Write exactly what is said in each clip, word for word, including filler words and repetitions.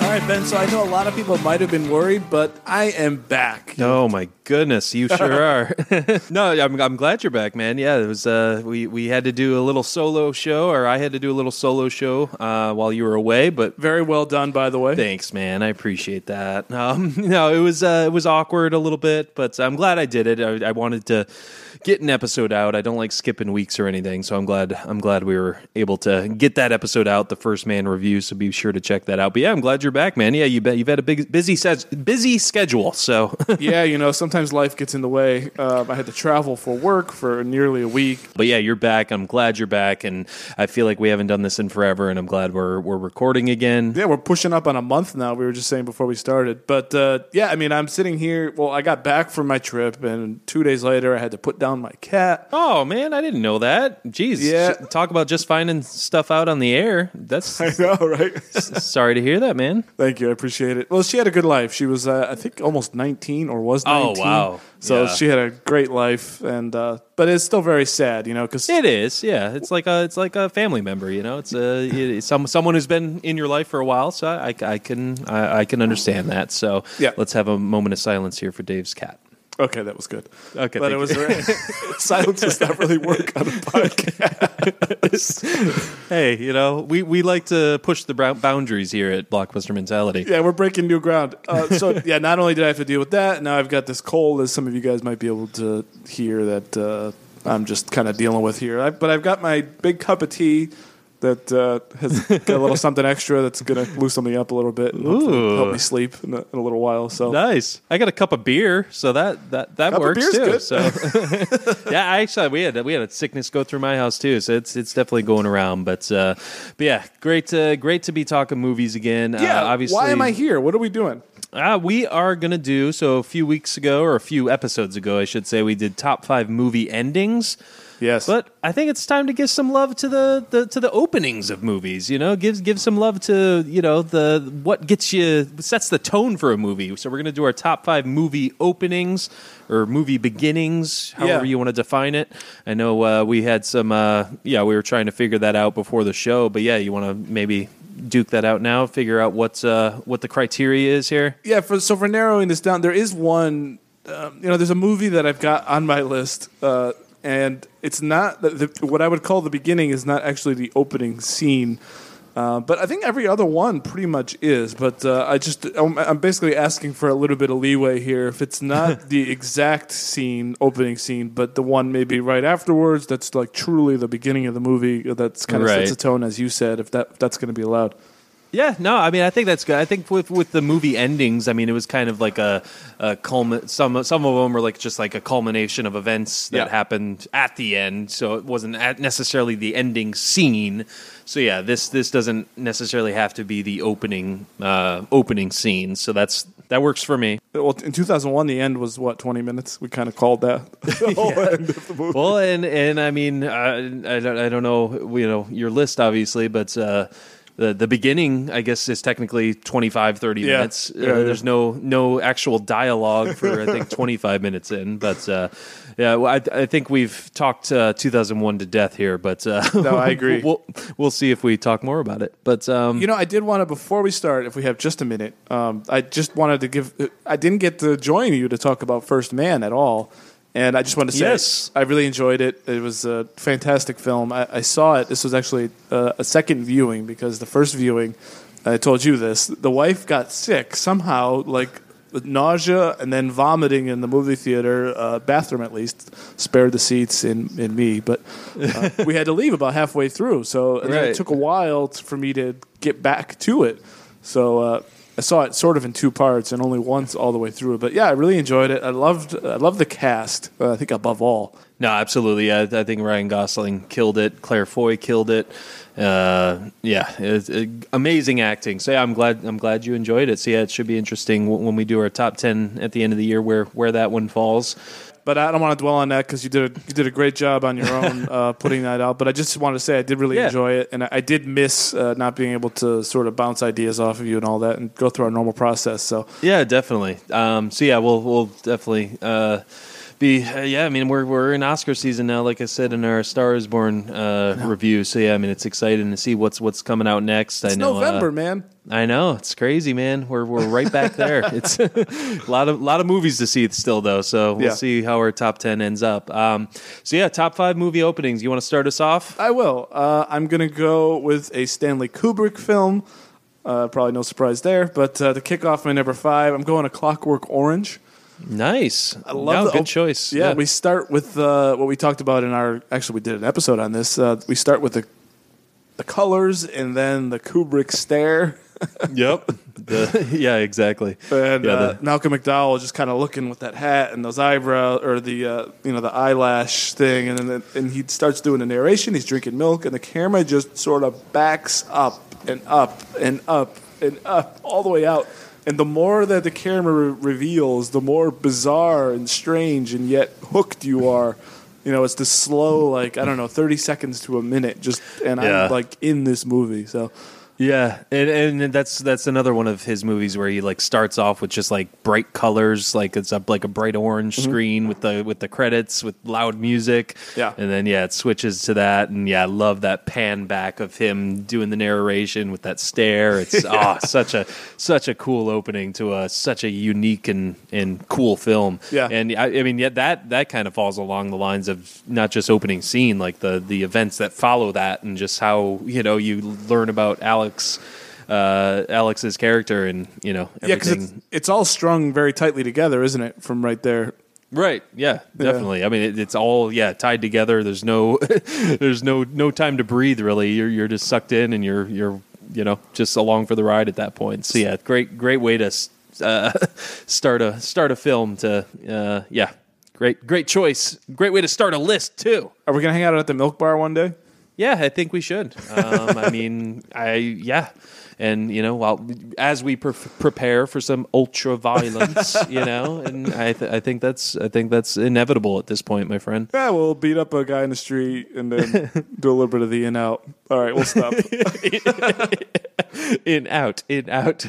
All right, Ben, so I know a lot of people might have been worried, but I am back. Oh, my goodness, you sure are. No, I'm, I'm glad you're back, man. Yeah, it was. Uh, we, we had to do a little solo show, or I had to do a little solo show uh, while you were away. But very well done, by the way. Thanks, man. I appreciate that. Um, no, it was uh, it was awkward a little bit, but I'm glad I did it. I, I wanted to get an episode out. I don't like skipping weeks or anything, so I'm glad I'm glad we were able to get that episode out, the First Man review, so be sure to check that out. But yeah, I'm glad you're back. Back, man. Yeah, you bet. You've had a big, busy, busy schedule. So yeah, you know, sometimes life gets in the way. Uh, I had to travel for work for nearly a week. But yeah, you're back. I'm glad you're back, and I feel like we haven't done this in forever. And I'm glad we're we're recording again. Yeah, we're pushing up on a month now. We were just saying before we started. But uh, yeah, I mean, I'm sitting here. Well, I got back from my trip, and two days later, I had to put down my cat. Oh man, I didn't know that. Jeez. Yeah. Talk about just finding stuff out on the air. That's I know, right? Sorry to hear that, man. Thank you. I appreciate it. Well, she had a good life. She was, uh, I think, almost nineteen or was nineteen. Oh, wow. So yeah. She had a great life, and uh, but it's still very sad, you know. Cause it is, yeah. It's like a, it's like a family member, you know. It's a it's some someone who's been in your life for a while, so I, I can I, I can understand that. So yeah. Let's have a moment of silence here for Dave's cat. Okay, that was good. Okay, but it was silence does not really work on a podcast. Hey, you know, we, we like to push the boundaries here at Blockbuster Mentality. Yeah, we're breaking new ground. Uh, so yeah, not only did I have to deal with that, now I've got this cold, as some of you guys might be able to hear that uh, I'm just kind of dealing with here. I, but I've got my big cup of tea that uh, has got a little something extra that's going to loosen me up a little bit and help me sleep in a, in a little while. So nice. I got a cup of beer, so that that, that cup works too. Good. So yeah, I actually we had we had a sickness go through my house too, so it's it's definitely going around. But uh, but yeah, great to, great to be talking movies again. Yeah, uh, obviously. Why am I here? What are we doing? Uh, we are going to do, so a few weeks ago, or a few episodes ago, I should say, we did top five movie endings. Yes. But I think it's time to give some love to the, the to the openings of movies, you know? Give give some love to, you know, the what gets you, sets the tone for a movie. So we're going to do our top five movie openings or movie beginnings, however yeah. you want to define it. I know uh, we had some, uh, yeah, we were trying to figure that out before the show, but yeah, you want to maybe duke that out now, figure out what's, uh, what the criteria is here? Yeah, for, so for narrowing this down, there is one, um, you know, there's a movie that I've got on my list, uh, and it's not the, the, what I would call the beginning is not actually the opening scene, uh, but I think every other one pretty much is. But uh, I just I'm, I'm basically asking for a little bit of leeway here. If it's not the exact scene, opening scene, but the one maybe right afterwards, that's like truly the beginning of the movie. That's kind of right. Sets a tone, as you said. If that if that's going to be allowed. Yeah, no, I mean, I think that's good. I think with, with the movie endings, I mean, it was kind of like a, a culmin- some some of them were like just like a culmination of events that yeah. happened at the end, so it wasn't necessarily the ending scene. So yeah, this this doesn't necessarily have to be the opening uh, opening scene. So that's that works for me. Well, in two thousand one, the end was what, twenty minutes? We kind of called that the whole yeah. end of the movie. Well, and and I mean, I, I don't I don't know, you know, your list obviously, but. Uh, The the beginning, I guess, is technically twenty-five, thirty yeah. minutes. Yeah, uh, yeah. There's no no actual dialogue for, I think, twenty-five minutes in. But, uh, yeah, well, I, I think we've talked uh, two thousand one to death here. But uh, no, I agree. We'll, we'll see if we talk more about it. But um, you know, I did want to, before we start, if we have just a minute, um, I just wanted to give – I didn't get to join you to talk about First Man at all. And I just wanted to say, yes. I really enjoyed it. It was a fantastic film. I, I saw it. This was actually uh, a second viewing because the first viewing, I told you this, the wife got sick somehow, like nausea and then vomiting in the movie theater, uh, bathroom at least, spared the seats in, in me. But uh, we had to leave about halfway through. So and right. Then it took a while for me to get back to it. So... Uh, I saw it sort of in two parts and only once all the way through. But yeah, I really enjoyed it. I loved I loved the cast, uh, I think, above all. No, absolutely. I, I think Ryan Gosling killed it. Claire Foy killed it. Uh, yeah, it, it, amazing acting. So yeah, I'm glad I'm glad you enjoyed it. So yeah, it should be interesting when we do our top ten at the end of the year where, where that one falls. But I don't want to dwell on that because you did a, you did a great job on your own uh, putting that out. But I just want to say I did really yeah. enjoy it, and I, I did miss uh, not being able to sort of bounce ideas off of you and all that, and go through our normal process. So yeah, definitely. Um, so yeah, we'll we'll definitely uh, be uh, yeah. I mean, we're we're in Oscar season now, like I said in our Star Is Born uh, no. review. So yeah, I mean, it's exciting to see what's what's coming out next. It's I know November, uh, man. I know, it's crazy, man. We're we're right back there. It's a lot of lot of movies to see still, though. So we'll yeah. see how our top ten ends up. Um, so yeah, top five movie openings. You want to start us off? I will. Uh, I'm gonna go with a Stanley Kubrick film. Uh, probably no surprise there. But uh, to kick off my number five, I'm going to Clockwork Orange. Nice. I love no, good op- choice. Yeah, yeah, we start with uh, what we talked about in our. Actually, we did an episode on this. Uh, we start with the the colors and then the Kubrick stare. Yep. The, yeah, exactly. And yeah, uh, the... Malcolm McDowell just kind of looking with that hat and those eyebrows, or the uh, you know the eyelash thing, and then and he starts doing the narration. He's drinking milk, and the camera just sort of backs up and up and up and up all the way out. And the more that the camera re- reveals, the more bizarre and strange and yet hooked you are. You know, it's the slow, like I don't know, thirty seconds to a minute. Just and yeah. I'm like in this movie, so. Yeah, and and that's that's another one of his movies where he like starts off with just like bright colors, like it's a, like a bright orange mm-hmm. screen with the with the credits with loud music. Yeah, and then yeah, it switches to that, and yeah, I love that pan back of him doing the narration with that stare. It's yeah. oh, such a such a cool opening to a such a unique and, and cool film. Yeah, and I, I mean yeah, that that kind of falls along the lines of not just opening scene, like the the events that follow that, and just how you know you learn about Alex. Uh, Alex's character and you know everything. Yeah, because it's, it's all strung very tightly together, isn't it? From right there, right? Yeah, definitely. Yeah. I mean, it, it's all yeah tied together. There's no, there's no no time to breathe. Really, you're you're just sucked in and you're you're you know just along for the ride at that point. So yeah, great great way to uh, start a start a film. To uh, yeah, great great choice. Great way to start a list too. Are we gonna hang out at the milk bar one day? Yeah, I think we should. Um, I mean, I yeah, and you know, while as we pre- prepare for some ultra violence, you know, and I th- I think that's I think that's inevitable at this point, my friend. Yeah, we'll beat up a guy in the street and then do a little bit of the in out. All right, we'll stop. in out, in out.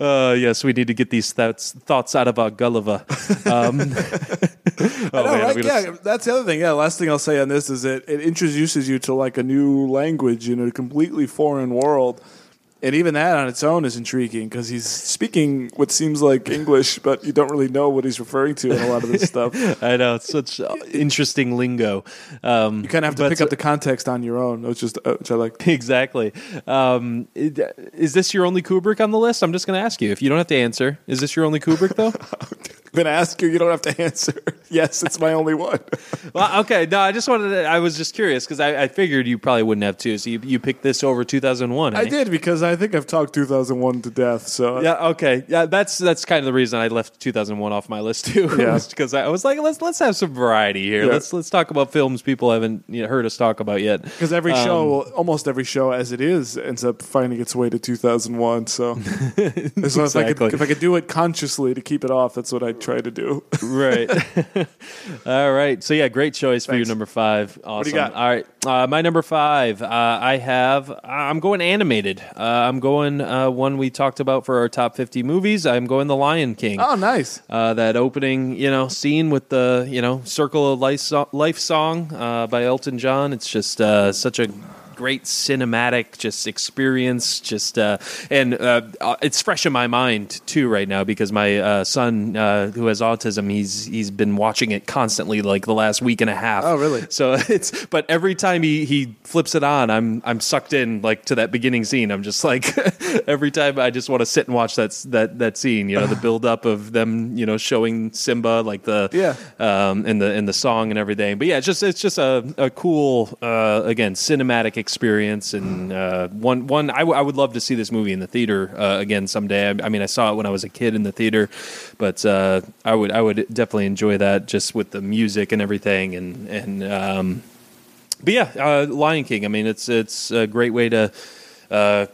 Uh, yes, we need to get these thoughts thoughts out of our Gulliver. Um, oh, know, man, right? Yeah, s- that's the other thing. Yeah, last thing I'll say on this is it, it introduces you to like a new language in a completely foreign world, and even that on its own is intriguing because he's speaking what seems like English, but you don't really know what he's referring to in a lot of this stuff. I know, it's such interesting lingo. Um, you kind of have to pick up the context on your own, which, is, which I like. Exactly. Um, is this your only Kubrick on the list? I'm just going to ask you. If you don't have to answer, is this your only Kubrick, though? I'm going to ask you. You don't have to answer. Yes, it's my only one. Well, okay. No, I just wanted to, I was just curious because I, I figured you probably wouldn't have two. So you, you picked this over two thousand one. Eh? I did because I think I've talked two thousand one to death. So yeah, okay. Yeah, that's that's kind of the reason I left two thousand one off my list too. Yeah, because I was like, let's let's have some variety here. Yeah. Let's let's talk about films people haven't you know, heard us talk about yet. Because every um, show, almost every show as it is, ends up finding its way to two thousand one. So as long as I could, if I could do it consciously to keep it off, that's what I. Try to do. Right. All right. So, yeah, great choice for Thanks. Your number five. Awesome. What do you got? All right. Uh, my number five, uh, I have, uh, I'm going animated. Uh, I'm going uh, one we talked about for our top fifty movies. I'm going The Lion King. Oh, nice. Uh, that opening, you know, scene with the, you know, Circle of Life, so- Life song uh, by Elton John. It's just uh, such a great cinematic just experience just uh and uh it's fresh in my mind too right now because my uh son uh who has autism he's he's been watching it constantly like the last week and a half. Oh really? So it's but every time he he flips it on i'm i'm sucked in like to that beginning scene. I'm just like every time I just want to sit and watch that that that scene, you know, the build up of them, you know, showing Simba like the yeah um and the and the song and everything. But yeah, it's just it's just a a cool uh again cinematic experience experience. And uh, one, one I, w- I would love to see this movie in the theater uh, again someday. I, I mean, I saw it when I was a kid in the theater, but uh, I would I would definitely enjoy that just with the music and everything. And and um, but yeah, uh, Lion King. I mean, it's it's a great way to. Uh,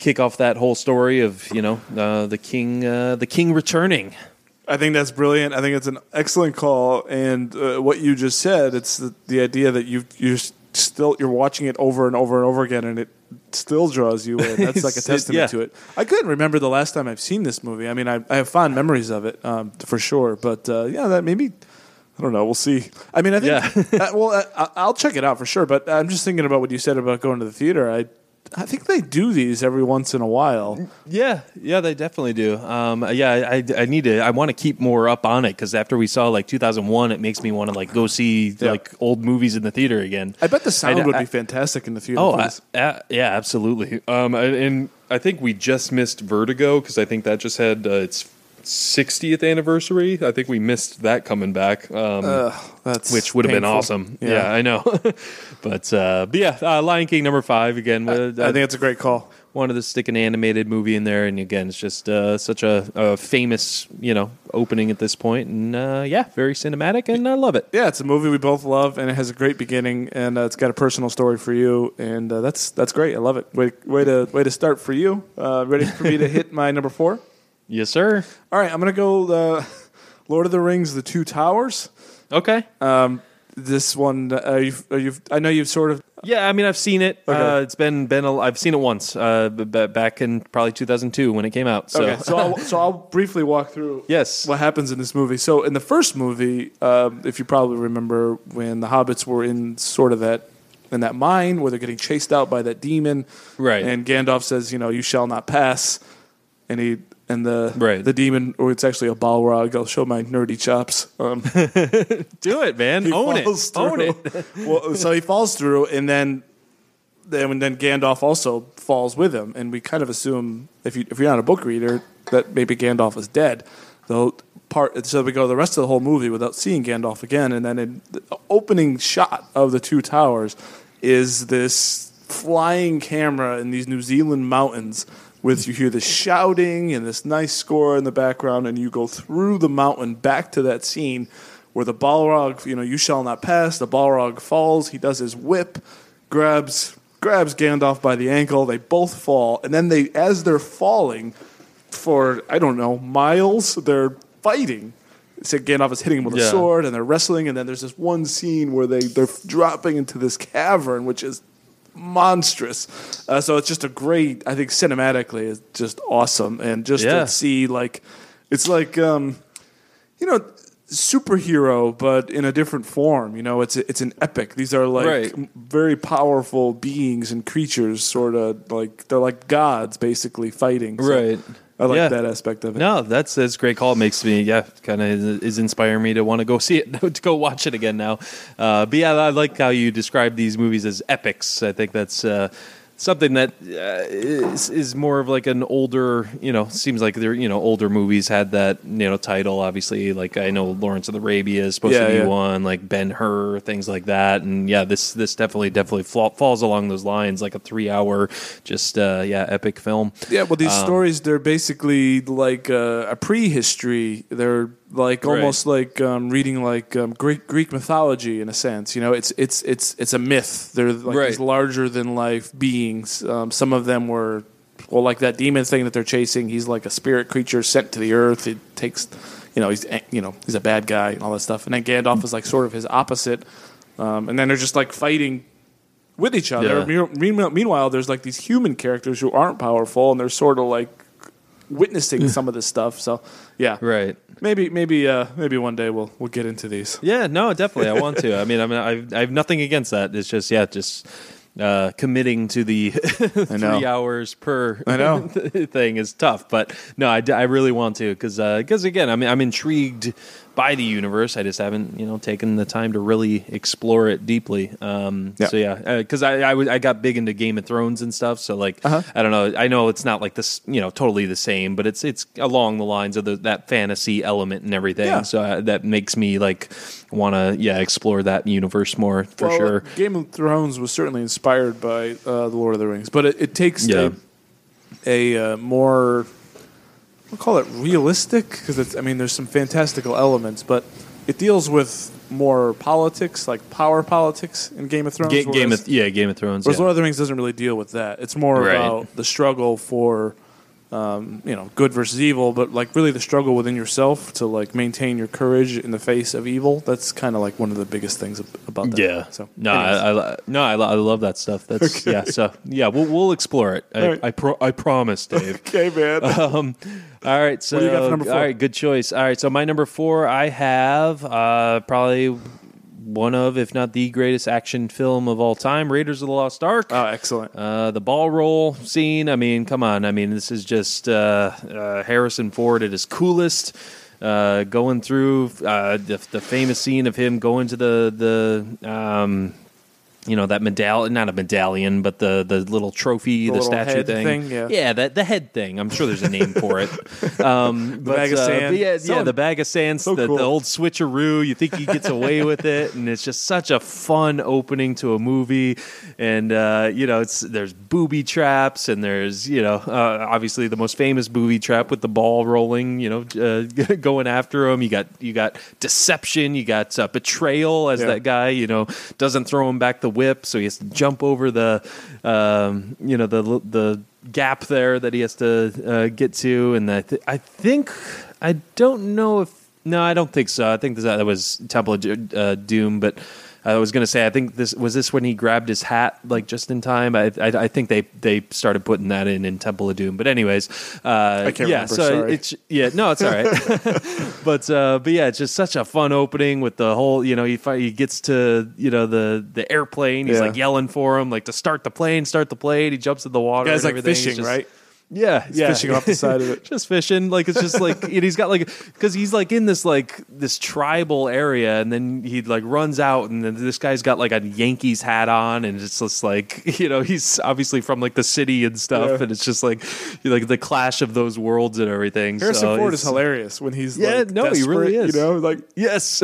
kick off that whole story of, you know, uh, the king uh, the king returning. I think that's brilliant. I think it's an excellent call. And uh, what you just said, it's the, the idea that you you still you're watching it over and over and over again, and it still draws you in. That's like a testament yeah. to it. I couldn't remember the last time I've seen this movie. I mean, I, I have fond memories of it um, for sure. But uh, yeah, that maybe. I don't know. We'll see. I mean, I think. Yeah. uh, well, I, I'll check it out for sure. But I'm just thinking about what you said about going to the theater. I. I think they do these every once in a while. Yeah, yeah, they definitely do. Um, yeah, I, I need to. I want to keep more up on it because after we saw like two thousand one, it makes me want to like go see yeah. like old movies in the theater again. I bet the sound I, would I, be fantastic in the theater. Oh, I, I, yeah, absolutely. Um, and I think we just missed Vertigo because I think that just had uh, its sixtieth anniversary. I think we missed that coming back, um, uh, that's which would have been awesome. Yeah, yeah I know. but, uh, but yeah, uh, Lion King number five again. I, I think it's a great call. Wanted to stick an animated movie in there, and again, it's just uh, such a, a famous, you know, opening at this point, and uh, yeah, very cinematic, and I love it. Yeah, it's a movie we both love, and it has a great beginning, and uh, it's got a personal story for you, and uh, that's that's great. I love it. Way way to way to start for you. Uh, ready for me to hit my number four? Yes, sir. All right, I'm going to go uh, Lord of the Rings, The Two Towers. Okay. Um, this one, uh, you've, you've, I know you've sort of... Yeah, I mean, I've seen it. Okay. Uh, it's been... been. A, I've seen it once, uh, b- back in probably two thousand two when it came out. So. Okay, so I'll, so I'll briefly walk through yes. what happens in this movie. So in the first movie, uh, if you probably remember when the hobbits were in sort of that... in that mine where they're getting chased out by that demon. Right. And Gandalf says, you know, you shall not pass. And he... And the right. the demon, or it's actually a Balrog. I'll show my nerdy chops. Um, Do it, man. Own it. Through. Own it. well, so he falls through, and then, then and then Gandalf also falls with him. And we kind of assume, if you if you're not a book reader, that maybe Gandalf is dead. Though part so we go the rest of the whole movie without seeing Gandalf again. And then in the opening shot of the Two Towers is this flying camera in these New Zealand mountains. With you hear the shouting and this nice score in the background, and you go through the mountain back to that scene where the Balrog, you know, you shall not pass. The Balrog falls. He does his whip, grabs grabs Gandalf by the ankle. They both fall, and then they, as they're falling, for I don't know miles, they're fighting. So Gandalf is hitting him with yeah. a sword, and they're wrestling, and then there's this one scene where they they're dropping into this cavern, which is. Monstrous, uh, so it's just a great. I think cinematically, it's just awesome, and just yeah. to see like, it's like, um, you know, superhero, but in a different form. You know, it's it's an epic. These are like right. very powerful beings and creatures, sort of like they're like gods, basically fighting. So right. I like yeah. that aspect of it. No, that's that's great call. Makes me yeah, kind of is, is inspiring me to want to go see it, to go watch it again now. Uh, but yeah, I like how you describe these movies as epics. I think that's uh, something that uh, is, is more of like an older, you know, seems like they're you know older movies had that you know title. Obviously, like I know Lawrence of Arabia is supposed yeah, to be yeah. one, like Ben-Hur, things like that. And yeah, this this definitely definitely fall, falls along those lines, like a three hour just uh, yeah epic film. Yeah, well, these um, stories they're basically like uh, a prehistory. They're like almost right. like um, reading like um, Greek Greek mythology in a sense. You know, it's it's it's it's a myth. They're like right. these larger than life beings. Um, some of them were, well, like that demon thing that they're chasing. He's like a spirit creature sent to the earth. It takes, you know, he's you know he's a bad guy and all that stuff. And then Gandalf is like sort of his opposite. Um, and then they're just like fighting with each other. Yeah. Me- meanwhile, there's like these human characters who aren't powerful, and they're sort of like witnessing some of this stuff. So yeah, right. Maybe, maybe, uh, maybe one day we'll we'll get into these. Yeah, no, definitely, I want to. I mean, I mean, I've, I have nothing against that. It's just, yeah, just. Uh, committing to the three hours per I know. thing is tough, but no, I, I really want to because because uh, again, I mean, I'm intrigued by the universe. I just haven't, you know, taken the time to really explore it deeply. Um, yeah. So yeah, because uh, I, I, w- I got big into Game of Thrones and stuff. So like, uh-huh. I don't know. I know it's not like this, you know, totally the same, but it's it's along the lines of the, that fantasy element and everything. Yeah. So uh, that makes me like want to yeah explore that universe more for well, sure. Game of Thrones was certainly inspired by uh, the Lord of the Rings, but it, it takes yeah. a, a uh, more. We'll call it realistic because I mean, there's some fantastical elements, but it deals with more politics, like power politics in Game of Thrones. Ga- Game of, yeah, Game of Thrones. Whereas yeah. Lord of the Rings doesn't really deal with that. It's more right. about the struggle for, um, you know, good versus evil, but like really the struggle within yourself to like maintain your courage in the face of evil. That's kind of like one of the biggest things about that. Yeah. So no, I, I no, I, I love that stuff. That's okay. yeah. So yeah, we'll we'll explore it. I right. I, pro- I promise, Dave. Okay, man. Um, All right, so what do you got for number four? All right, good choice. All right, so my number four, I have uh, probably one of, if not the greatest action film of all time, Raiders of the Lost Ark. Oh, excellent. Uh, the ball roll scene, I mean, come on. I mean, this is just uh, uh, Harrison Ford at his coolest. Uh, going through uh, the, the famous scene of him going to the... the um, you know, that medallion, not a medallion, but the, the little trophy, the, the little statue thing. thing yeah, yeah that, the head thing. I'm sure there's a name for it. Um, the but, bag of uh, sand. Yeah, so yeah, the bag of sand, so the, cool. the old switcheroo. You think he gets away with it, and it's just such a fun opening to a movie. And, uh, you know, it's there's booby traps, and there's, you know, uh, obviously the most famous booby trap with the ball rolling, you know, uh, going after him. You got, you got deception. You got uh, betrayal as yeah. that guy, you know, doesn't throw him back the whip, so he has to jump over the um you know the the gap there that he has to uh, get to. And I, th- I think I don't know if no I don't think so I think this, that was Temple of uh, Doom, but I was going to say I think this was this when he grabbed his hat like just in time. I I, I think they, they started putting that in in Temple of Doom, but anyways, uh, I can't yeah, remember. So sorry. It's yeah, no, it's all right. but uh, but yeah, it's just such a fun opening with the whole you know he fight, he gets to you know the, the airplane. He's yeah. like yelling for him like to start the plane, start the plane. He jumps in the water. The guy's and like everything. fishing, just, right? Yeah, he's yeah. fishing off the side of it. Just fishing. Like, it's just like, and he's got like, because he's like in this like, this tribal area, and then he like runs out, and then this guy's got like a Yankees hat on, and it's just like, you know, he's obviously from like the city and stuff, yeah. and it's just like, like the clash of those worlds and everything. Harrison so Ford is hilarious when he's yeah, like, yeah, no, he really is. You know, like, yes.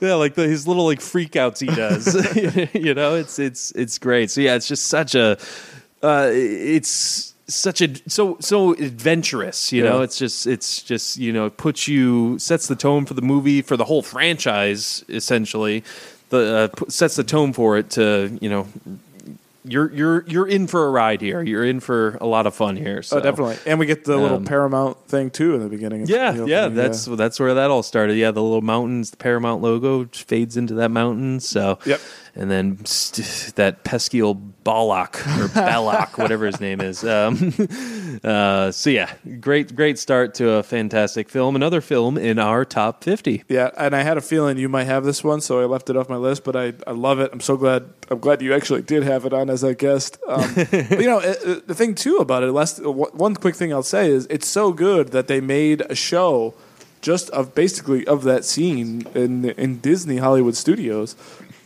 yeah, like the, his little like freakouts he does. you know, it's, it's, it's great. So yeah, it's just such a, uh, it's, Such a so so adventurous, you yeah. know. It's just it's just you know puts you sets the tone for the movie for the whole franchise essentially. The uh, sets the tone for it to you know you're you're you're in for a ride here. You're in for a lot of fun here. So. Oh, definitely. And we get the um, little Paramount thing too in the beginning. Yeah, the yeah. Thing, that's yeah. that's where that all started. Yeah, the little mountains, the Paramount logo fades into that mountain. So yep. And then st- that pesky old Balrog or Balrog, whatever his name is. Um, uh, so yeah, great, great start to a fantastic film. Another film in our top fifty. Yeah, and I had a feeling you might have this one, so I left it off my list. But I, I love it. I'm so glad. I'm glad you actually did have it on as I guessed. Um, but you know, it, it, the thing too about it. Last one quick thing I'll say is it's so good that they made a show just of basically of that scene in in Disney Hollywood Studios.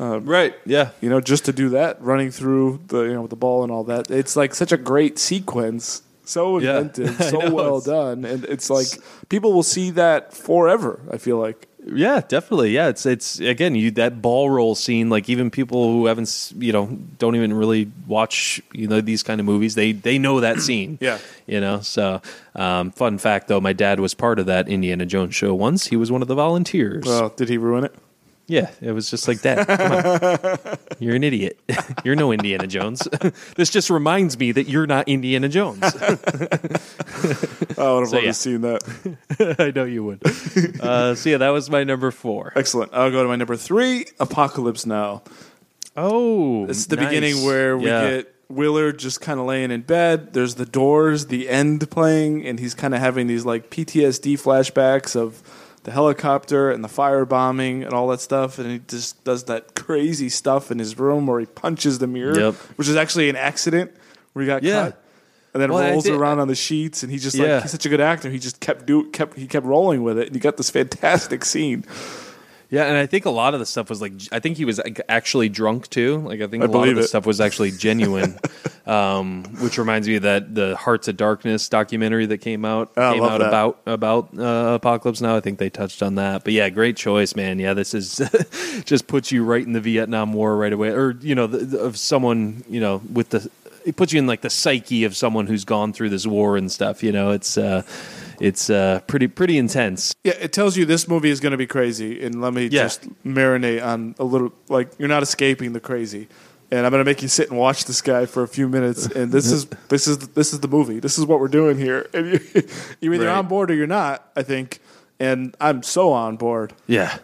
Uh, right, yeah. You know, just to do that, running through the you know with the ball and all that. It's like such a great sequence, so yeah. inventive, so well it's... done, and it's like people will see that forever, I feel like. Yeah, definitely. Yeah, it's it's again you that ball roll scene. Like even people who haven't, you know, don't even really watch you know these kind of movies. They they know that scene. yeah, you know. So, um, fun fact though, my dad was part of that Indiana Jones show once. He was one of the volunteers. Well, did he ruin it? Yeah, it was just like that. Come on. You're an idiot. You're no Indiana Jones. This just reminds me that you're not Indiana Jones. I would have so, loved yeah. to seen that. I know you would. Uh, so yeah, that was my number four. Excellent. I'll go to my number three, Apocalypse Now. Oh, it's the nice. beginning where we yeah. get Willard just kind of laying in bed. There's the Doors, the end playing, and he's kind of having these like P T S D flashbacks of the helicopter and the firebombing and all that stuff, and he just does that crazy stuff in his room where he punches the mirror, yep. which is actually an accident where he got yeah. cut. and then well, rolls it around on the sheets, and he just yeah. like he's such a good actor. He just kept do kept he kept rolling with it, and you got this fantastic scene. Yeah, and I think a lot of the stuff was like I think he was actually drunk too. Like I think I a lot of the it. stuff was actually genuine. um, which reminds me of that the Hearts of Darkness documentary that came out oh, came out that. about about uh, Apocalypse Now. I think they touched on that. But yeah, great choice, man. Yeah, this is just puts you right in the Vietnam War right away, or you know, the, the, of someone you know with the it puts you in like the psyche of someone who's gone through this war and stuff. You know, it's. Uh, It's uh, pretty pretty intense. Yeah, it tells you this movie is going to be crazy, and let me yeah. just marinate on a little, like, you're not escaping the crazy. And I'm going to make you sit and watch this guy for a few minutes, and this is this is, this is the movie. This is what we're doing here. And you, you're either right. on board or you're not, I think. And I'm so on board. Yeah.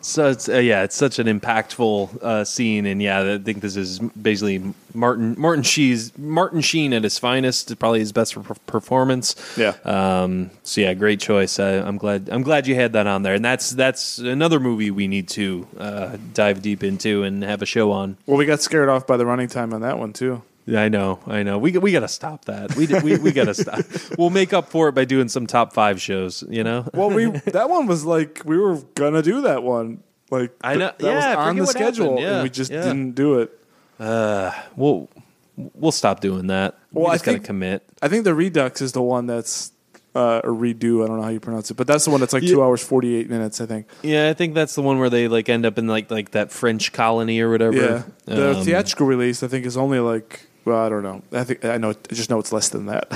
so it's uh, yeah, it's such an impactful uh, scene, and yeah, I think this is basically Martin Martin Sheen's Martin Sheen at his finest, probably his best performance. Yeah. Um, so yeah, great choice. I, I'm glad I'm glad you had that on there, and that's that's another movie we need to uh, dive deep into and have a show on. Well, we got scared off by the running time on that one too. Yeah, I know, I know. We we got to stop that. We we we got to stop. We'll make up for it by doing some top five shows. You know. Well, we that one was like we were gonna do that one. Like I know, th- that yeah, was on the schedule, yeah, and we just yeah. didn't do it. Uh, we'll we'll stop doing that. Well, we just I gotta think, commit. I think the Redux is the one that's. Uh, or redo, I don't know how you pronounce it, but that's the one that's like yeah. two hours forty eight minutes, I think. Yeah, I think that's the one where they like end up in like like that French colony or whatever. Yeah, the um, theatrical release I think is only like well, I don't know. I think I know. I just know it's less than that.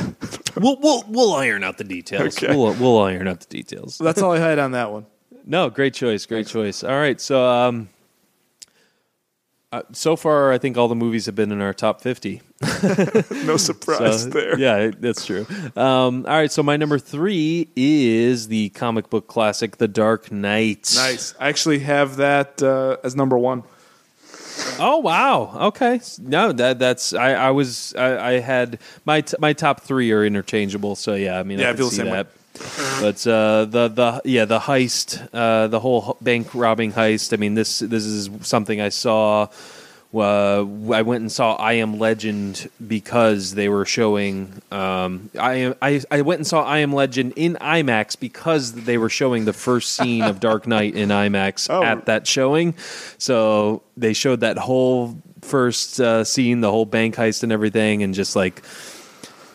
we'll we'll we'll iron out the details. Okay. We'll we'll iron out the details. That's all I had on that one. No, great choice, great Thanks. choice. All right, so um, uh, so far I think all the movies have been in our top fifty. No surprise so, there. Yeah, that's true. Um, all right, so my number three is the comic book classic, The Dark Knight. Nice. I actually have that uh, as number one. Oh wow! Okay, no, that that's I, I was I, I had my t- my top three are interchangeable. So yeah, I mean yeah, I, I feel the same that. way. But uh, the the yeah the heist, uh, the whole bank robbing heist. I mean this this is something I saw. Uh, I went and saw I Am Legend because they were showing. Um, I, I I went and saw I Am Legend in IMAX because they were showing the first scene of Dark Knight in IMAX oh. at that showing. So they showed that whole first uh, scene, the whole bank heist and everything, and just like.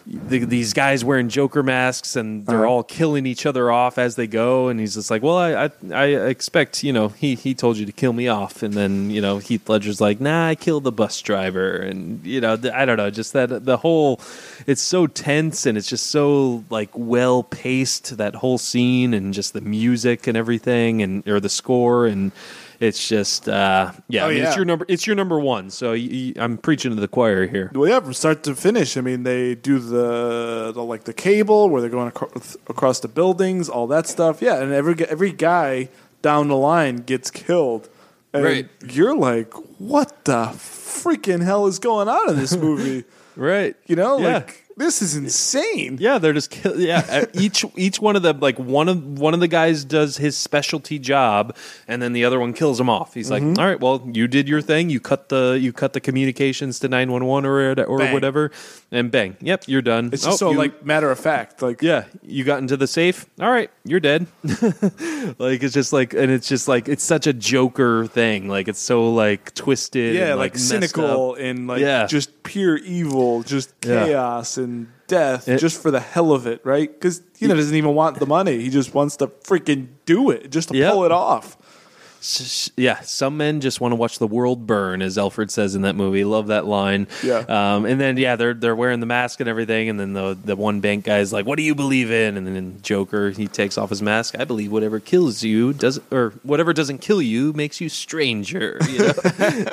The, these guys wearing Joker masks and they're uh-huh. all killing each other off as they go, and he's just like, well, I, I I expect, you know, he he told you to kill me off, and then, you know, Heath Ledger's like, nah, I killed the bus driver, and, you know, I don't know, just that the whole, it's so tense and it's just so like well paced, that whole scene, and just the music and everything, and or the score, and it's just uh, yeah, oh, I mean, yeah. It's your number. It's your number one. So you, you, I'm preaching to the choir here. Well, yeah, from start to finish. I mean, they do the, the like the cable where they're going ac- across the buildings, all that stuff. Yeah, and every every guy down the line gets killed. And right. You're like, what the freaking hell is going on in this movie? Right. You know, yeah. like. This is insane. Yeah, they're just kill- yeah. each each one of them, like one of one of the guys does his specialty job, and then the other one kills him off. He's mm-hmm. like, "All right, well, you did your thing. You cut the you cut the communications to nine one one or or bang. whatever, and bang, yep, you're done." It's just oh, so you, like matter of fact, like yeah, you got into the safe. All right, you're dead. Like it's just like, and it's just like it's such a Joker thing. Like it's so like twisted, yeah, and, like, like cynical and like yeah. just pure evil, just yeah. chaos. And death it, just for the hell of it, right? Because he doesn't even want the money. He just wants to freaking do it, just to yep. pull it off. Yeah, some men just want to watch the world burn, as Alfred says in that movie. Love that line. Yeah, um, and then yeah, they're they're wearing the mask and everything, and then the the one bank guy's like, "What do you believe in?" And then Joker, he takes off his mask. I believe whatever kills you does, or whatever doesn't kill you makes you stranger. You know?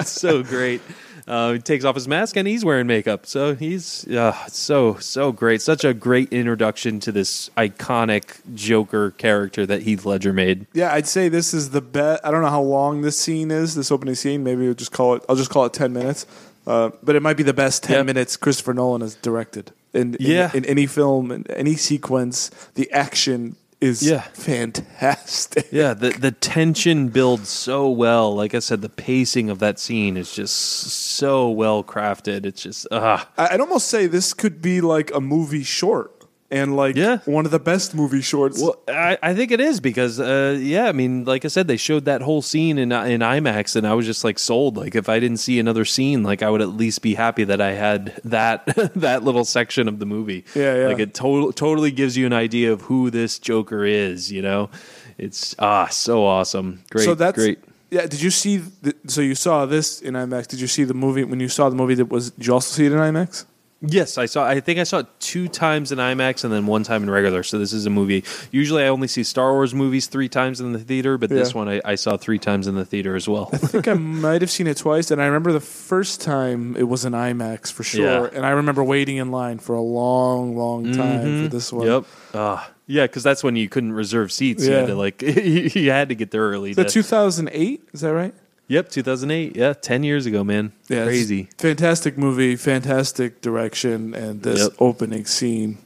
It's so great. Uh, he takes off his mask and he's wearing makeup, so he's uh, so so great. Such a great introduction to this iconic Joker character that Heath Ledger made. Yeah, I'd say this is the best. I don't know how long this scene is, this opening scene. Maybe we'll just call it. I'll just call it ten minutes, uh, but it might be the best ten yep. minutes Christopher Nolan has directed in in, yeah. in any film, in any sequence. The action. is yeah. fantastic. Yeah, the the tension builds so well. Like I said, the pacing of that scene is just so well crafted. It's just ah. I'd almost say this could be like a movie short. And, like, yeah. one of the best movie shorts. Well, I, I think it is because, uh, yeah, I mean, like I said, they showed that whole scene in in IMAX, and I was just, like, sold. Like, if I didn't see another scene, like, I would at least be happy that I had that that little section of the movie. Yeah, yeah. Like, it to- totally gives you an idea of who this Joker is, you know? It's, ah, so awesome. Great, so that's, great. Yeah, did you see, the, so you saw this in IMAX. Did you see the movie, when you saw the movie, that was, did you also see it in IMAX? Yes, I saw. I think I saw it two times in IMAX and then one time in regular. So this is a movie. Usually I only see Star Wars movies three times in the theater, but yeah. this one I, I saw three times in the theater as well. I think I might have seen it twice, and I remember the first time it was in IMAX for sure. Yeah. And I remember waiting in line for a long, long time mm-hmm. for this one. Yep. Uh, yeah, because that's when you couldn't reserve seats. Yeah. You had to, like, you had to get there early. Is that two thousand eight? Is that right? Yep, two thousand eight. Yeah, ten years ago, man. Yeah, crazy. Fantastic movie, fantastic direction, and this yep. opening scene.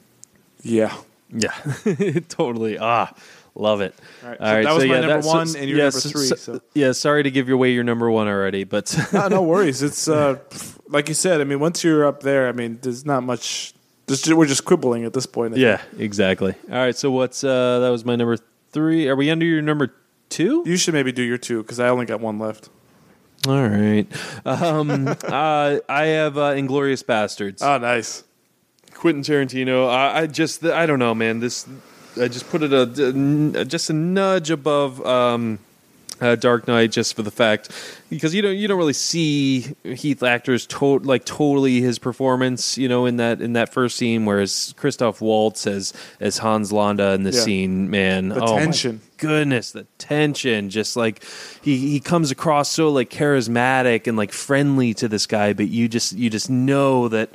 Yeah. Yeah, totally. Ah, love it. All right, All so right that was so my yeah, number one so, and your yeah, number three. So, so. Yeah, sorry to give away your number one already, but... no, no worries. It's, uh, like you said, I mean, once you're up there, I mean, there's not much... Just, we're just quibbling at this point. I yeah, think. Exactly. All right, so what's... Uh, that was my number three. Are we under your number two? You should maybe do your two, because I only got one left. All right. Um, uh, I have uh, Inglourious Basterds. Oh, nice. Quentin Tarantino. I, I just, I don't know, man. This, I just put it a, just a nudge above um, uh, Dark Knight, just for the fact, because you don't, you don't really see Heath Ledger's to- like totally his performance, you know, in that in that first scene, whereas Christoph Waltz as as Hans Landa in this yeah. scene, man, the oh, tension. My- goodness, the tension, just like he, he comes across so like charismatic and like friendly to this guy, but you just you just know that,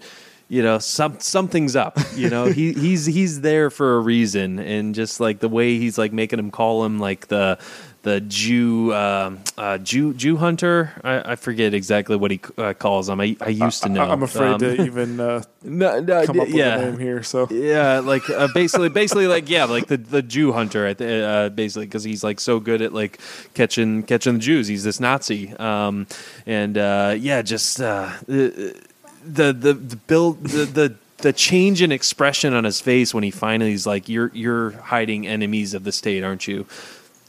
you know, some something's up, you know. he he's he's there for a reason, and just like the way he's like making him call him like the the Jew uh, uh, Jew Jew hunter. I, I forget exactly what he uh, calls him. I, I used to know. I, I'm afraid um, to even uh, no, no, come up yeah. with a name here. So yeah, like uh, basically, basically like yeah, like the, the Jew hunter. Uh, basically, because he's like so good at like catching catching the Jews. He's this Nazi, um, and uh, yeah, just uh, the, the the build the the. The change in expression on his face when he finally is like, "You're you're hiding enemies of the state, aren't you?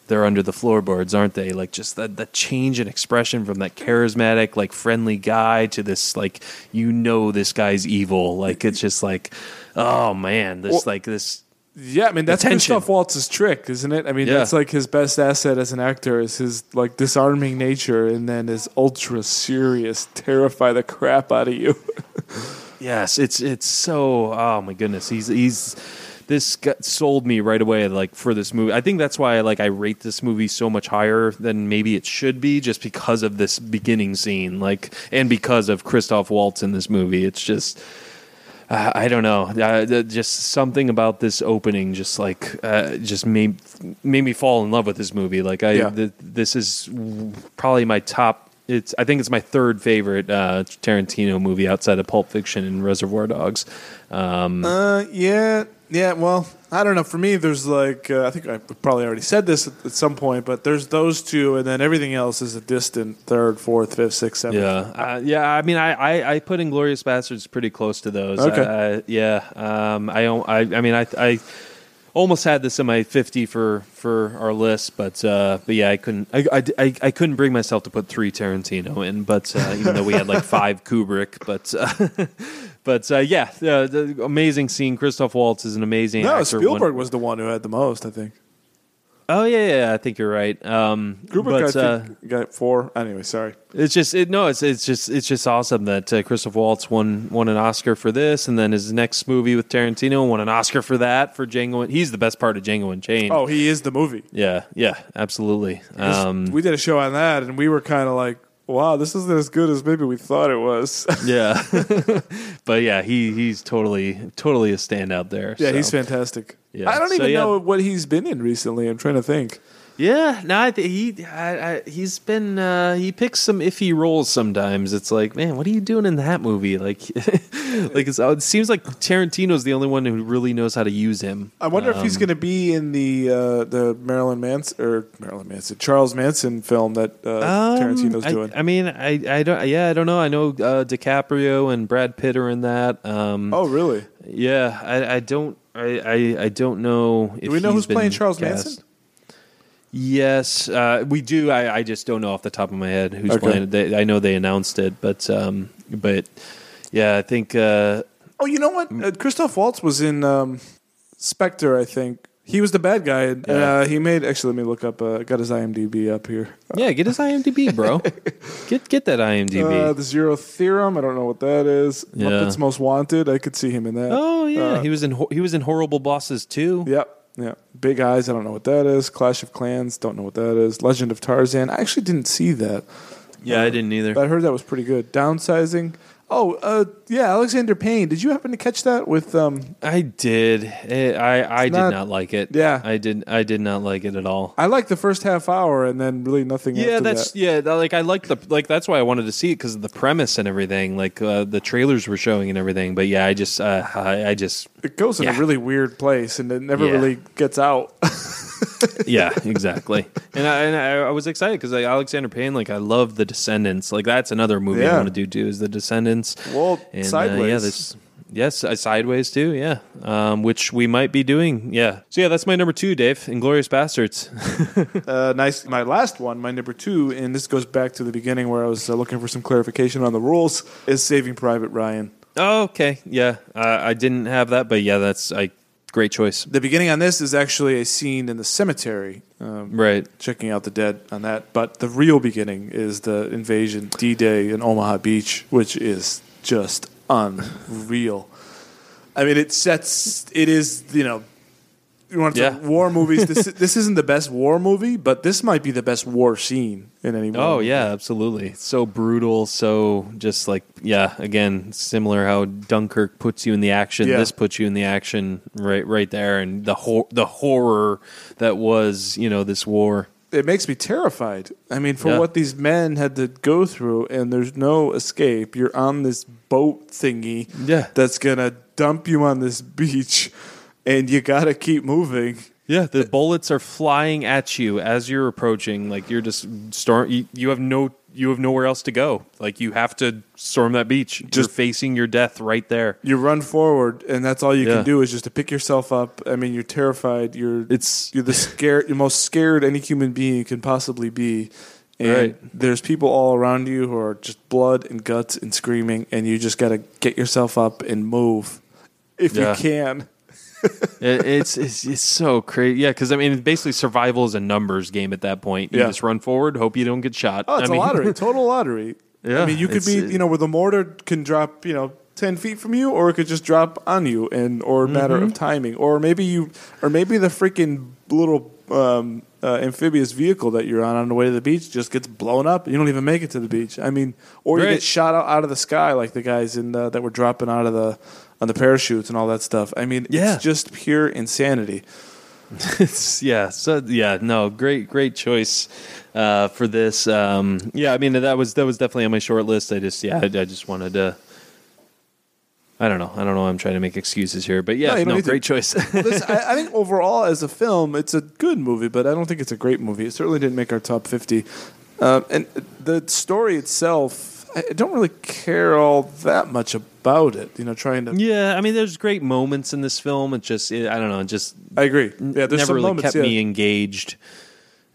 They're under the floorboards, aren't they?" Like just the, the change in expression from that charismatic, like friendly guy to this, like, you know, this guy's evil. Like, it's just like, oh man, this well, like this. Yeah, I mean, that's Christoph Waltz's trick, isn't it? I mean, yeah. that's like his best asset as an actor is his like disarming nature, and then his ultra serious, terrify the crap out of you. Yes, it's it's so. Oh my goodness, he's he's. This got sold me right away, like, for this movie. I think that's why, like, I rate this movie so much higher than maybe it should be, just because of this beginning scene, like, and because of Christoph Waltz in this movie. It's just, uh, I don't know, uh, just something about this opening, just like, uh, just made made me fall in love with this movie. Like, I yeah. th- this is probably my top. It's I think it's my third favorite uh, Tarantino movie outside of Pulp Fiction and Reservoir Dogs. Um, uh, yeah. Yeah, well, I don't know. For me, there's like, uh, I think I probably already said this at, at some point, but there's those two, and then everything else is a distant third, fourth, fifth, sixth, seventh. Yeah, uh, yeah. I mean, I, I, I put Inglourious Basterds pretty close to those. Okay. I, I, yeah. Um, I, I I mean, I I almost had this in my fifty for, for our list, but uh, but yeah, I couldn't I, I, I, I couldn't bring myself to put three Tarantino in, but uh, even though we had like five Kubrick, but. Uh, But, uh, yeah, uh, the amazing scene. Christoph Waltz is an amazing no, actor. No, Spielberg one. was the one who had the most, I think. Oh, yeah, yeah, I think you're right. Um, Kubrick, but, I think, uh, got four. Anyway, sorry. It's just it, no, it's it's just it's just awesome that uh, Christoph Waltz won won an Oscar for this, and then his next movie with Tarantino won an Oscar for that for Django. He's the best part of Django Unchained. Oh, he is the movie. Yeah, yeah, absolutely. Um, we did a show on that, and we were kind of like, wow, this isn't as good as maybe we thought it was. Yeah. But yeah, he he's totally totally a standout there. Yeah, so. He's fantastic. Yeah. I don't so, even yeah. know what he's been in recently. I'm trying to think. Yeah, no, I th- he I, I, he's been uh, he picks some iffy roles sometimes. It's like, man, what are you doing in that movie? Like, like it's, it seems like Tarantino's the only one who really knows how to use him. I wonder um, if he's going to be in the uh, the Marilyn Manson or Marilyn Manson Charles Manson film that uh, um, Tarantino's doing. I, I mean, I, I don't yeah I don't know. I know uh, DiCaprio and Brad Pitt are in that. Um, oh, really? Yeah, I, I don't I, I, I don't know. If do we know who's playing Charles cast. Manson? Yes, uh, we do. I, I just don't know off the top of my head who's okay. playing it. They, I know they announced it, but um, but yeah, I think. Uh, oh, you know what? Uh, Christoph Waltz was in um, Spectre. I think he was the bad guy. And, yeah. uh, he made actually. Let me look up. Uh, got his IMDb up here. Yeah, get his IMDb, bro. get get that IMDb. Uh, the Zero Theorem. I don't know what that is. Yeah. Muppets Most Wanted. I could see him in that. Oh yeah, uh, he was in he was in Horrible Bosses too. Yep. Yeah, Big Eyes, I don't know what that is. Clash of Clans, don't know what that is. Legend of Tarzan, I actually didn't see that. Yeah, uh, I didn't either. But I heard that was pretty good. Downsizing. Oh, uh, yeah, Alexander Payne. Did you happen to catch that with... Um, I did. It, I, I did not, not like it. Yeah. I did I did not like it at all. I liked the first half hour and then really nothing yeah, after that's, that. Yeah, like, I liked the, like, that's why I wanted to see it because of the premise and everything. Like uh, the trailers were showing and everything. But yeah, I just... Uh, I, I just it goes in yeah. a really weird place and it never yeah. really gets out. yeah, exactly. And I, and I, I was excited because like, Alexander Payne, like I love The Descendants. Like that's another movie yeah. I want to do too is The Descendants. Well, and, Sideways. Uh, yeah, this, yes, uh, Sideways too. Yeah, um, which we might be doing. Yeah. So yeah, that's my number two, Dave. Inglourious Basterds. uh, nice. My last one, my number two, and this goes back to the beginning where I was uh, looking for some clarification on the rules. Is Saving Private Ryan. Oh, okay. Yeah, uh, I didn't have that, but yeah, that's I. Great choice. The beginning on this is actually a scene in the cemetery. Um, right. Checking out the dead on that. But the real beginning is the invasion, D-Day in Omaha Beach, which is just unreal. I mean, it sets, it is, you know, you want to yeah. talk war movies. This this isn't the best war movie, but this might be the best war scene in any movie. Oh, yeah, absolutely. So brutal. So just like, yeah, again, similar how Dunkirk puts you in the action. Yeah. This puts you in the action right right there. And the hor- the horror that was, you know, this war. It makes me terrified. I mean, for yeah. what these men had to go through, and there's no escape. You're on this boat thingy yeah. that's going to dump you on this beach. And you gotta keep moving. Yeah, the bullets are flying at you as you're approaching. Like you're just storm. You, you have no. You have nowhere else to go. Like you have to storm that beach. Just, you're facing your death right there. You run forward, and that's all you yeah. can do is just to pick yourself up. I mean, you're terrified. You're it's you're the scared, the most scared any human being can possibly be. And right. there's people all around you who are just blood and guts and screaming, and you just gotta get yourself up and move if yeah. you can. it, it's, it's it's so crazy, yeah. Because I mean, basically, survival is a numbers game at that point. You yeah. just run forward, hope you don't get shot. Oh, it's I a mean, lottery, total lottery. Yeah, I mean, you could be, you know, where the mortar can drop, you know, ten feet from you, or it could just drop on you, and or a matter mm-hmm. of timing, or maybe you, or maybe the freaking little um, uh, amphibious vehicle that you're on on the way to the beach just gets blown up, and you don't even make it to the beach. I mean, or right. you get shot out, out of the sky like the guys in the, that were dropping out of the. On the parachutes and all that stuff. I mean, yeah. it's just pure insanity. it's, yeah. So yeah. No. Great. Great choice uh, for this. Um, yeah. I mean, that was that was definitely on my short list. I just yeah. I, I just wanted to. I don't know. I don't know. I'm trying to make excuses here, but yeah. No. no great to. choice. well, this, I, I think overall, as a film, it's a good movie, but I don't think it's a great movie. It certainly didn't make our top fifty. Uh, and the story itself. I don't really care all that much about it, you know, trying to... Yeah, I mean, there's great moments in this film. It just, it, I don't know, it just... I agree. Yeah, there's never some really moments, kept yeah. me engaged.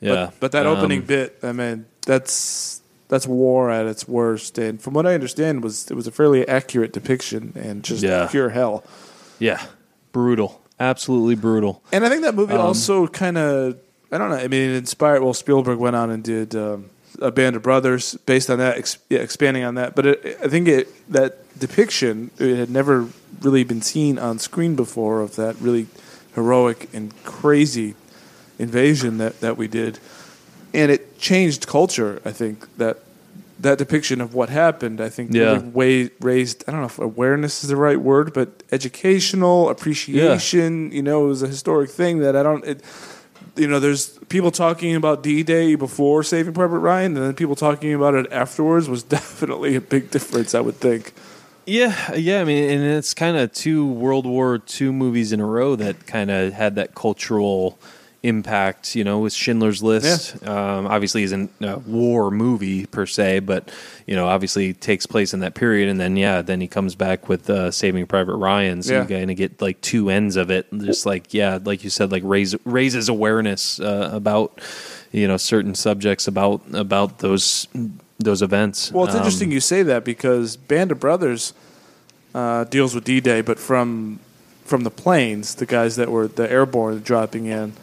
Yeah. But, but that um, opening bit, I mean, that's that's war at its worst. And from what I understand, was it was a fairly accurate depiction and just yeah. pure hell. Yeah. Brutal. Absolutely brutal. And I think that movie um, also kind of, I don't know, I mean, it inspired... Well, Spielberg went on and did... Um, A Band of Brothers, based on that, ex- yeah, expanding on that. But it, I think it, that depiction, it had never really been seen on screen before of that really heroic and crazy invasion that, that we did. And it changed culture, I think, that that depiction of what happened, I think, yeah. really way, raised, I don't know if awareness is the right word, but educational, appreciation, yeah. you know, it was a historic thing that I don't... It, you know, there's people talking about D-Day before Saving Private Ryan, and then people talking about it afterwards was definitely a big difference, I would think. Yeah, yeah. I mean, and it's kind of two World War Two movies in a row that kind of had that cultural impact, you know, with Schindler's List. Yeah. Um, obviously isn't a war movie per se, but, you know, obviously takes place in that period. And then, yeah, then he comes back with uh, Saving Private Ryan. So yeah. you kind of get like two ends of it. Just like, yeah, like you said, like raise, raises awareness uh, about, you know, certain subjects about, about those, those events. Well, it's um, interesting you say that because Band of Brothers uh, deals with D-Day, but from, from the planes, the guys that were the airborne dropping in.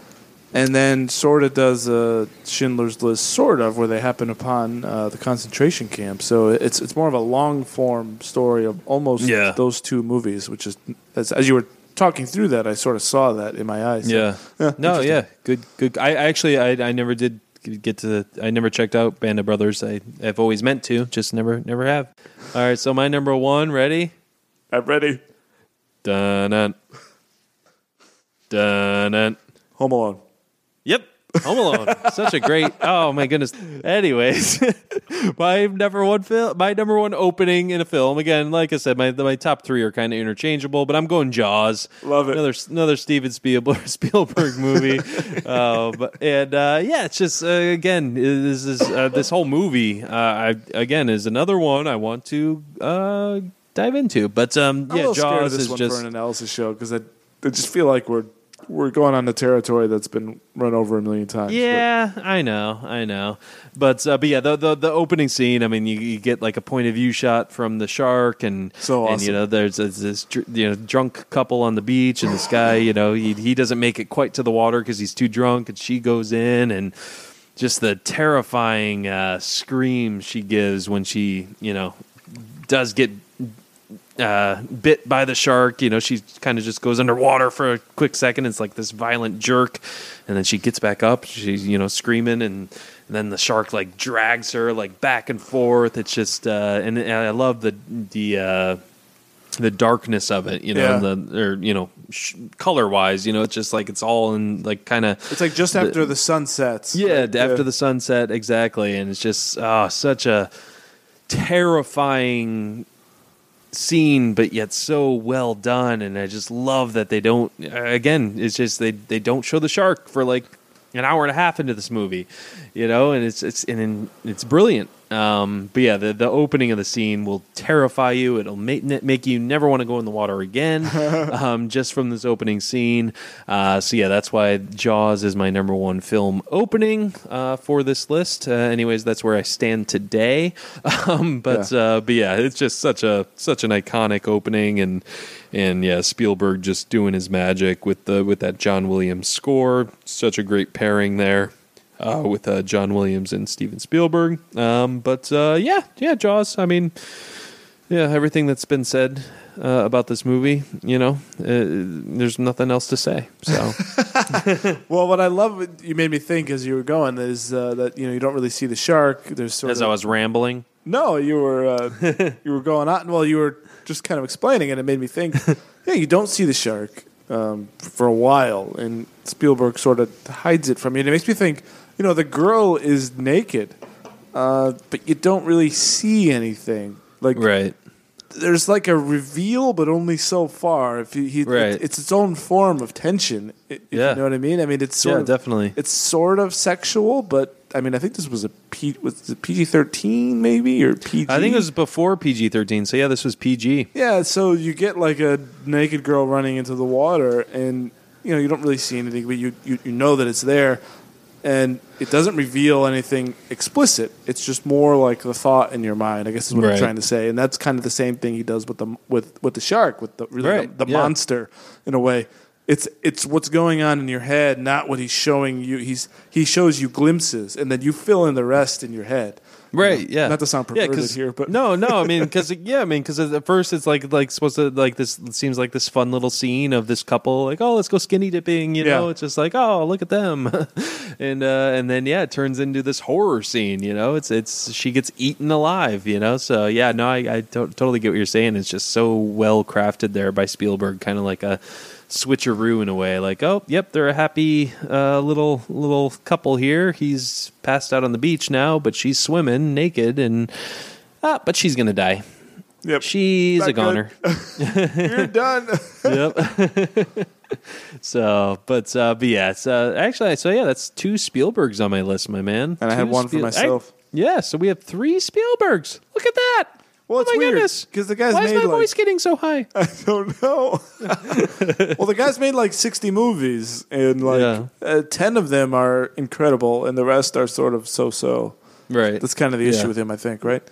And then sort of does a Schindler's List, sort of, where they happen upon uh, the concentration camp. So it's it's more of a long-form story of almost yeah. those two movies, which is, as, as you were talking through that, I sort of saw that in my eyes. Yeah. So, yeah no, yeah. Good, good. I actually, I, I never did get to, the, I never checked out Band of Brothers. I, I've always meant to, just never never have. All right, so my number one, ready? I'm ready. Dun-dun. Dun-dun. Home Alone. Yep, Home Alone. Such a great. Oh my goodness. Anyways, my number one film, my number one opening in a film. Again, like I said, my my top three are kind of interchangeable, but I'm going Jaws. Love it. Another another Steven Spielberg Spielberg movie. um, and uh, yeah, it's just uh, again, this is uh, this whole movie. Uh, I, again, is another one I want to uh, dive into. But um, yeah, I'm Jaws this is one just for an analysis show because I, I just feel like we're. We're going on the territory that's been run over a million times. Yeah, but. I know, I know. But uh, but yeah, the, the the opening scene. I mean, you, you get like a point of view shot from the shark, and so awesome. And you know, there's this, this you know drunk couple on the beach, and this guy, you know, he he doesn't make it quite to the water because he's too drunk, and she goes in, and just the terrifying uh, scream she gives when she you know does get. Uh, bit by the shark, you know, she kind of just goes underwater for a quick second. It's like this violent jerk, and then she gets back up. She's you know screaming, and, and then the shark like drags her like back and forth. It's just, uh, and, and I love the the uh, the darkness of it, you know, yeah. and the or you know sh- color wise, you know, it's just like it's all in like kind of. It's like just after the, the sun sets. Yeah, like, after yeah. the sunset, exactly, and it's just oh, such a terrifying. Scene but yet so well done, and I just love that they don't again it's just they they don't show the shark for like an hour and a half into this movie, you know, and it's it's and it's brilliant. Um but yeah, the, the opening of the scene will terrify you. It'll make make you never want to go in the water again, um just from this opening scene. Uh so yeah, that's why Jaws is my number one film opening uh for this list. Uh, anyways, that's where I stand today. Um but yeah. uh but yeah, it's just such a such an iconic opening, and And yeah, Spielberg just doing his magic with the with that John Williams score. Such a great pairing there uh, with uh, John Williams and Steven Spielberg. Um, but uh, yeah, yeah, Jaws. I mean, yeah, everything that's been said uh, about this movie, you know, uh, there's nothing else to say. So, well, what I love you made me think as you were going is uh, that you know you don't really see the shark. There's sort as of, I was rambling. No, you were uh, you were going on. Well, you were. Just kind of explaining it, it made me think, yeah, you don't see the shark um, for a while, and Spielberg sort of hides it from you. And it makes me think, you know, the girl is naked, uh, but you don't really see anything. Like, right. There's like a reveal, but only so far. If he, he right. it, it's its own form of tension. If yeah. You know what I mean? I mean, it's sort yeah, of, definitely. It's sort of sexual, but. I mean, I think this was a P, was it P G thirteen maybe or P G. I think it was before P G thirteen. So yeah, this was P G. Yeah, so you get like a naked girl running into the water, and you know you don't really see anything, but you you, you know that it's there, and it doesn't reveal anything explicit. It's just more like the thought in your mind. I guess is what right. I'm trying to say, and that's kind of the same thing he does with the with, with the shark, with the really right. the, the yeah. monster in a way. It's it's what's going on in your head, not what he's showing you. He's he shows you glimpses, and then you fill in the rest in your head. Right. You know, yeah. Not to sound perverted yeah, here, but no, no. I mean, because yeah, I mean, because at first it's like like supposed to like this it seems like this fun little scene of this couple, like oh let's go skinny dipping, you yeah. know. It's just like oh look at them, and uh, and then yeah, it turns into this horror scene. You know, it's it's she gets eaten alive. You know, so yeah, no, I I to- totally get what you're saying. It's just so well crafted there by Spielberg, kind of like a. switcheroo in a way, like, oh, yep, they're a happy uh, little little couple here. He's passed out on the beach now, but she's swimming naked, and ah, but she's gonna die. Yep, she's Not a goner. You're done. Yep. So, but uh, but yeah, it's, uh, actually, so yeah, that's two Spielbergs on my list, my man. And I two had one Spiel- for myself. I, yeah, so we have three Spielbergs. Look at that. Well, it's oh my weird, goodness. Because the guy's Why made is my like, voice getting so high? I don't know. Well, the guy's made like sixty movies, and like yeah. uh, ten of them are incredible, and the rest are sort of so-so. Right. That's kind of the yeah. issue with him, I think, right?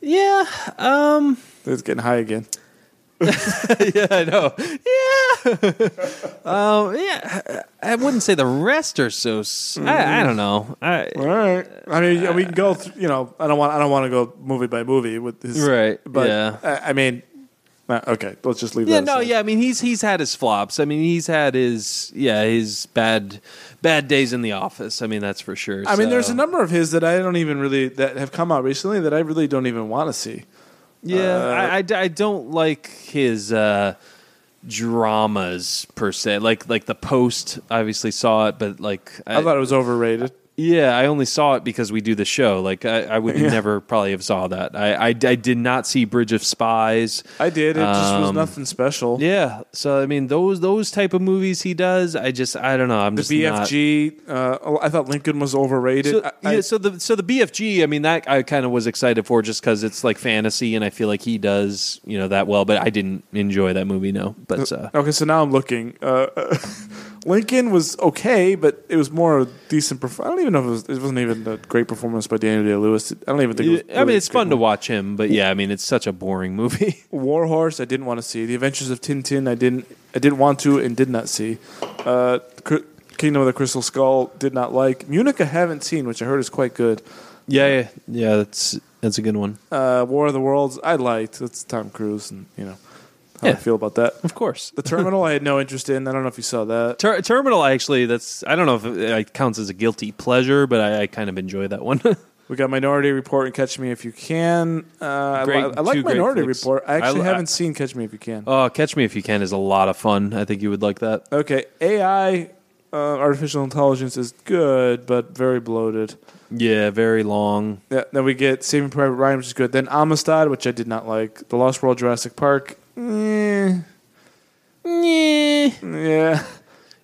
Yeah. Um, it's getting high again. Yeah, I know. Yeah. um, yeah. I wouldn't say the rest are so. S- mm. I, I don't know. I, All right. I mean, uh, we can go. Th- you know, I don't want. I don't want to go movie by movie with his. Right. But yeah. I, I mean, okay. Let's just leave. Yeah. That no. Aside. Yeah. I mean, he's he's had his flops. I mean, he's had his yeah his bad bad days in the office. I mean, that's for sure. I so. mean, there's a number of his that I don't even really that have come out recently that I really don't even want to see. Yeah, uh, I, I, I don't like his uh, dramas per se. Like like The Post, obviously saw it, but like I, I thought it was overrated. Yeah, I only saw it because we do the show. Like I, I would yeah. never probably have saw that. I, I, I did not see Bridge of Spies. I did. It um, just was nothing special. Yeah. So I mean, those those type of movies he does, I just I don't know. I'm the just B F G. Not... Uh, I thought Lincoln was overrated. So, I, yeah. So the so the B F G. I mean, that I kind of was excited for just because it's like fantasy, and I feel like he does you know that well. But I didn't enjoy that movie. No. But uh, okay. So now I'm looking. Uh, Lincoln was okay, but it was more a decent performance. I don't even know if it, was, it wasn't even a great performance by Daniel Day-Lewis. I don't even think it was really I mean, it's fun movie. to watch him, but yeah, I mean, it's such a boring movie. War Horse, I didn't want to see. The Adventures of Tintin, I didn't I didn't want to and did not see. Uh, Kingdom of the Crystal Skull, did not like. Munich, I haven't seen, which I heard is quite good. Yeah, yeah, yeah that's that's a good one. Uh, War of the Worlds, I liked. That's Tom Cruise and, you know. How yeah. I feel about that. Of course. The Terminal I had no interest in. I don't know if you saw that. Ter- Terminal, actually, that's I don't know if it, it counts as a guilty pleasure, but I, I kind of enjoy that one. We got Minority Report and Catch Me If You Can. Uh, great, I, I like Minority Report. I actually I, haven't I, seen Catch Me If You Can. Oh, uh, Catch Me If You Can is a lot of fun. I think you would like that. Okay. A I, uh, artificial intelligence, is good, but very bloated. Yeah, very long. Yeah, then we get Saving Private Ryan, which is good. Then Amistad, which I did not like. The Lost World, Jurassic Park. Yeah. Yeah.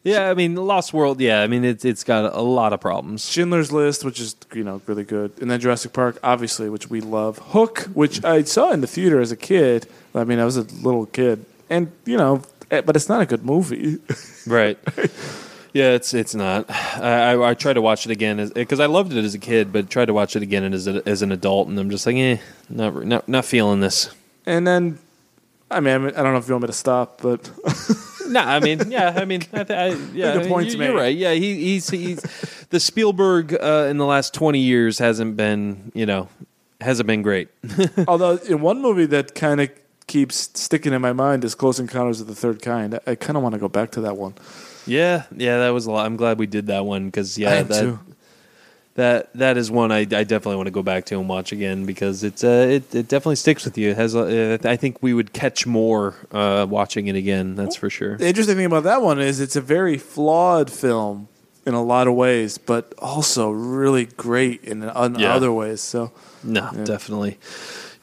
Yeah, I mean, Lost World, yeah. I mean, it's it's got a lot of problems. Schindler's List, which is, you know, really good. And then Jurassic Park, obviously, which we love. Hook, which I saw in the theater as a kid. I mean, I was a little kid. And, you know, but it's not a good movie. Right. Yeah, it's it's not. I, I, I tried to watch it again because I loved it as a kid, but tried to watch it again as, a, as an adult, and I'm just like, eh, not, not, not feeling this. And then... I mean, I don't know if you want me to stop, but no, nah, I mean, yeah, I mean, I, th- I yeah, the I mean, point's you, made. You're right. Yeah, he, he's he's the Spielberg uh, in the last twenty years hasn't been, you know, hasn't been great. Although in one movie that kind of keeps sticking in my mind is Close Encounters of the Third Kind. I, I kind of want to go back to that one. Yeah, yeah, that was a lot. I'm glad we did that one because yeah, that too. that that is one I, I definitely want to go back to and watch again because it's uh, it it definitely sticks with you. It has uh, I think we would catch more uh, watching it again. That's for sure. The interesting thing about that one is it's a very flawed film in a lot of ways, but also really great in, in yeah. other ways. So no, yeah. definitely.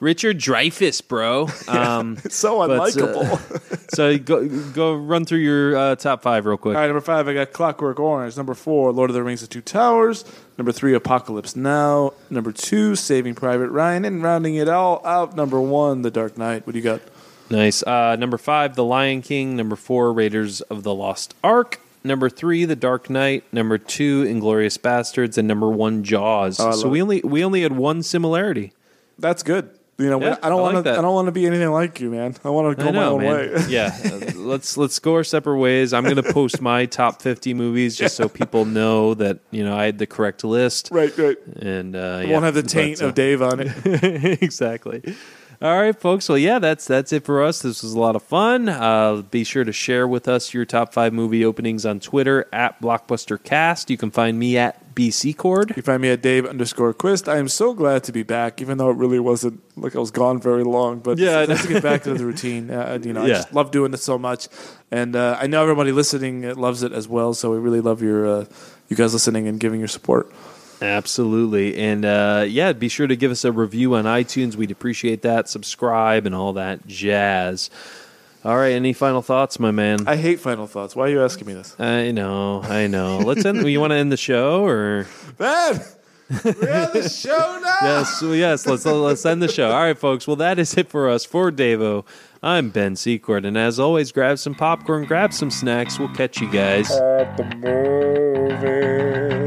Richard Dreyfuss, bro. Um, it's so unlikable. But, uh, so go go run through your uh, top five real quick. All right, number five, I got Clockwork Orange. Number four, Lord of the Rings: The Two Towers. Number three, Apocalypse Now. Number two, Saving Private Ryan. And rounding it all out, number one, The Dark Knight. What do you got? Nice. Uh, number five, The Lion King. Number four, Raiders of the Lost Ark. Number three, The Dark Knight. Number two, Inglourious Basterds. And number one, Jaws. Oh, so we only we only had one similarity. That's good. You know, yeah, I don't want to. I don't want like to be anything like you, man. I want to go know, my own man. way. Yeah, uh, let's let's go our separate ways. I'm going to post my top fifty movies just yeah. so people know that you know I had the correct list. Right, right. And uh, yeah, won't have the taint but, uh, of Dave on it. Exactly. All right, folks. Well, yeah, that's that's it for us. This was a lot of fun. Uh, be sure to share with us your top five movie openings on Twitter at BlockbusterCast. You can find me at B C Cord. You can find me at Dave underscore Quist. I am so glad to be back, even though it really wasn't like I was gone very long. But yeah, nice to get back to the routine. Uh, you know, I yeah. just love doing this so much, and uh, I know everybody listening loves it as well. So we really love your uh, you guys listening and giving your support. Absolutely. And uh, yeah, be sure to give us a review on iTunes. We'd appreciate that. Subscribe and all that jazz. All right. Any final thoughts, my man? I hate final thoughts. Why are you asking me this? I know. I know. Let's end. You want to end the show or? Man, we're on the show now. Yes. Yes. Let's, let's end the show. All right, folks. Well, that is it for us. For Davo, I'm Ben Secord. And as always, grab some popcorn, grab some snacks. We'll catch you guys at the movie.